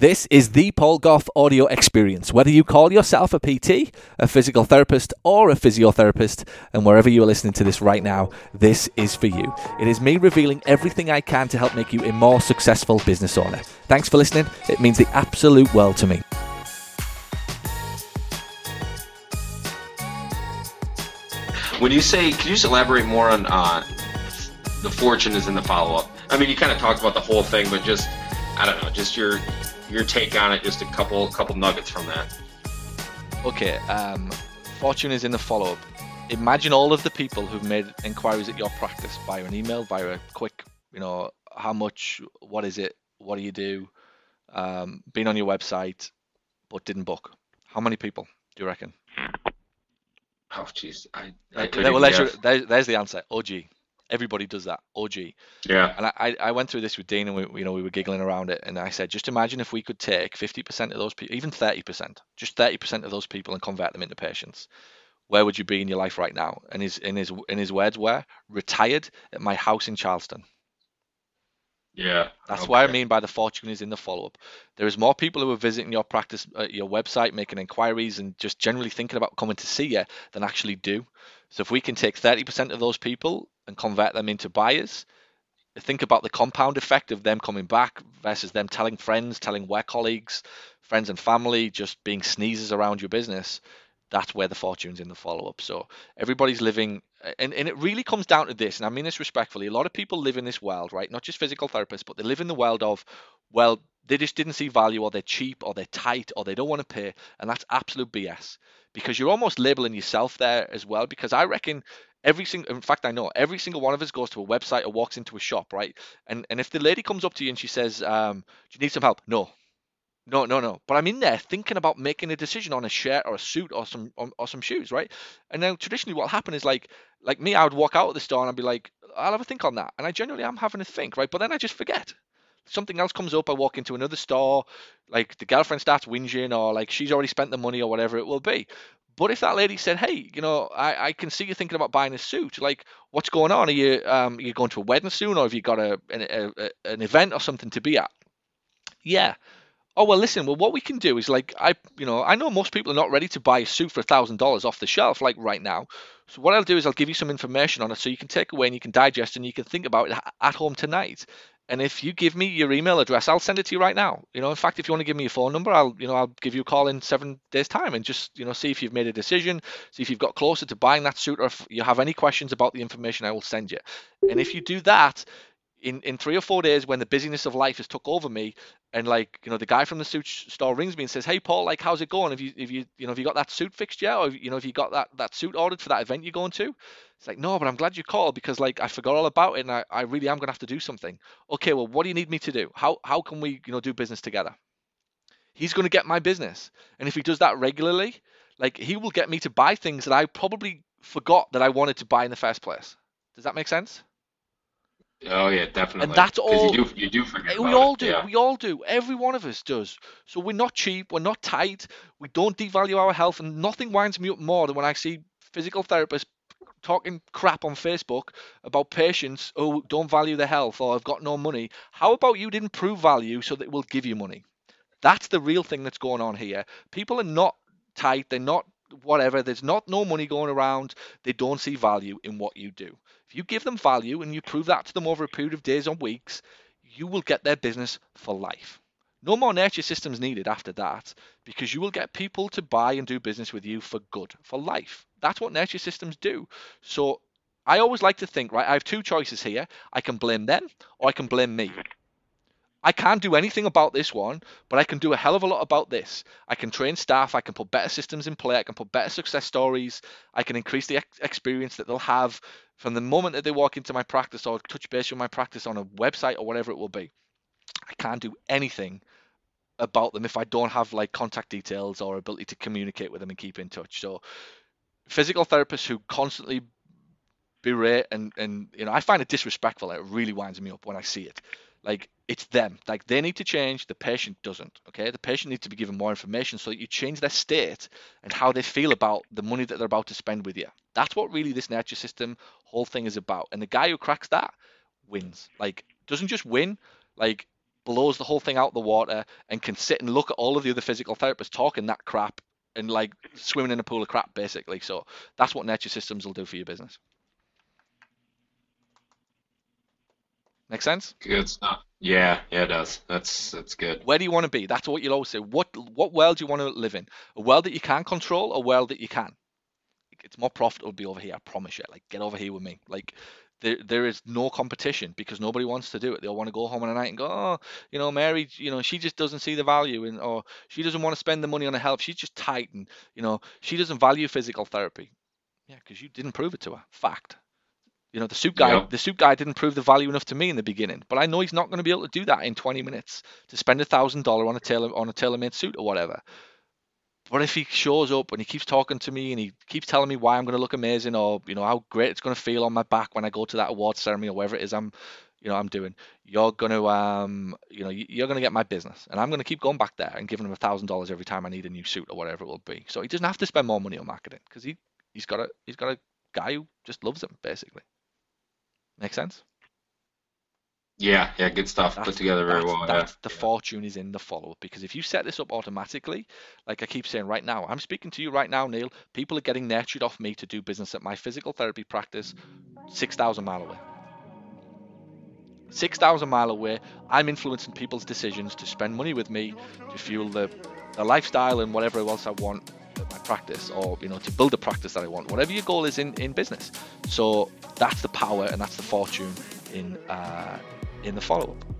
This is the Paul Gough audio experience. Whether you call yourself a PT, a physical therapist, or a physiotherapist, and wherever you are listening to this right now, this is for you. It is me revealing everything I can to help make you a more successful business owner. Thanks for listening. It means the absolute world to me. When you say, can you just elaborate more on the fortune is in the follow-up? I mean, you kind of talked about the whole thing, but just, I don't know, just your take on it, just a couple nuggets from that. Okay, fortune is in the follow-up. Imagine all of the people who've made inquiries at your practice via an email, via a quick, how much, what is it, what do you do, been on your website, but didn't book. How many people do you reckon? Oh, jeez. There's the answer. OG. Everybody does that. OG. Yeah. And I went through this with Dean, and we were giggling around it, and I said, just imagine if we could take 50% of those people, even 30%, just 30% of those people, and convert them into patients. Where would you be in your life right now? And his words were, retired at my house in Charleston. Yeah. That's okay. What I mean by the fortune is in the follow-up. There is more people who are visiting your practice, your website, making inquiries, and just generally thinking about coming to see you than actually do. So if we can take 30% of those people and convert them into buyers, think about the compound effect of them coming back versus them telling friends, telling work colleagues, friends and family, just being sneezers around your business. That's where the fortune's in the follow-up. So everybody's living, and it really comes down to this, and I mean this respectfully, a lot of people live in this world, right? Not just physical therapists, but they live in the world of, well, they just didn't see value, or they're cheap, or they're tight, or they don't want to pay, and that's absolute BS. Because you're almost labeling yourself there as well, because I reckon every single one of us goes to a website or walks into a shop, right? And if the lady comes up to you and she says, do you need some help? No. But I'm in there thinking about making a decision on a shirt or a suit or some shoes, right? And then traditionally what'll happen is like me, I would walk out of the store and I'd be like, I'll have a think on that. And I generally am having a think, right? But then I just forget. Something else comes up, I walk into another store, like the girlfriend starts whinging, or like she's already spent the money or whatever it will be. But if that lady said, hey, I can see you thinking about buying a suit. Like, what's going on? Are you you're going to a wedding soon, or have you got an event or something to be at? Yeah. Oh, well, listen, what we can do is like, I know most people are not ready to buy a suit for $1,000 off the shelf, like right now. So what I'll do is I'll give you some information on it so you can take away and you can digest and you can think about it at home tonight. And if you give me your email address, I'll send it to you right now. In fact, if you want to give me your phone number, I'll give you a call in 7 days' time and just, see if you've made a decision, see if you've got closer to buying that suit, or if you have any questions about the information I will send you. And if you do that, in 3 or 4 days, when the busyness of life has took over me, and the guy from the suit store rings me and says, "Hey Paul, like, how's it going? Have you got that suit fixed yet? Or have you got that suit ordered for that event you're going to?" It's like, "No, but I'm glad you called, because like I forgot all about it, and I really am gonna have to do something." Okay, well, what do you need me to do? How can we do business together? He's gonna get my business, and if he does that regularly, like, he will get me to buy things that I probably forgot that I wanted to buy in the first place. Does that make sense? Oh yeah, definitely. And that's all. You do forget. We all do. Yeah. We all do. Every one of us does. So we're not cheap. We're not tight. We don't devalue our health. And nothing winds me up more than when I see physical therapists talking crap on Facebook about patients who don't value their health or have got no money. How about you didn't prove value so that it will give you money? That's the real thing that's going on here. People are not tight. They're not whatever. There's not no money going around. They don't see value in what you do. If you give them value and you prove that to them over a period of days or weeks, you will get their business for life. No more nurture systems needed after that, because you will get people to buy and do business with you for good, for life. That's what nurture systems do. So I always like to think, right, I have two choices here. I can blame them, or I can blame me. I can't do anything about this one, but I can do a hell of a lot about this. I can train staff. I can put better systems in play. I can put better success stories. I can increase the experience that they'll have from the moment that they walk into my practice or touch base with my practice on a website or whatever it will be. I can't do anything about them if I don't have like contact details or ability to communicate with them and keep in touch. So physical therapists who constantly berate and I find it disrespectful. It really winds me up when I see it. Like, it's them. Like, they need to change. The patient doesn't. Okay, the patient needs to be given more information so that you change their state and how they feel about the money that they're about to spend with you. That's what really this nurture system whole thing is about. And the guy who cracks that wins. Like, doesn't just win. Like, blows the whole thing out the water and can sit and look at all of the other physical therapists talking that crap and like swimming in a pool of crap, basically. So that's what Nature Systems will do for your business. Make sense? Good stuff. Yeah, yeah, it does. That's good. Where do you want to be? That's what you'll always say. What world do you want to live in? A world that you can't control, a world that you can? It's more profitable to be over here, I promise you. Like, get over here with me. Like, there is no competition because nobody wants to do it. They all want to go home on a night and go, oh, you know, Mary, you know, she just doesn't see the value in, or she doesn't want to spend the money on her health. She's just tight and, you know, she doesn't value physical therapy. Yeah, because you didn't prove it to her. Fact. You know, the suit guy didn't prove the value enough to me in the beginning, but I know he's not going to be able to do that in 20 minutes to spend $1,000 on a tailor-made suit or whatever. But if he shows up and he keeps talking to me and he keeps telling me why I'm going to look amazing, or, you know, how great it's going to feel on my back when I go to that award ceremony or whatever it is I'm doing, you're going to, you know, you're going to get my business, and I'm going to keep going back there and giving him $1,000 every time I need a new suit or whatever it will be. So he doesn't have to spend more money on marketing because he's got a guy who just loves him, basically. Make sense? Yeah, yeah, good stuff. Put together very well. The fortune is in the follow-up, because if you set this up automatically, like I keep saying right now, I'm speaking to you right now, Neil. People are getting nurtured off me to do business at my physical therapy practice 6,000 mile away. 6,000 mile away, I'm influencing people's decisions to spend money with me to fuel the lifestyle and whatever else I want at my practice, or, you know, to build a practice that I want, whatever your goal is in business. So that's the power and that's the fortune in the follow-up.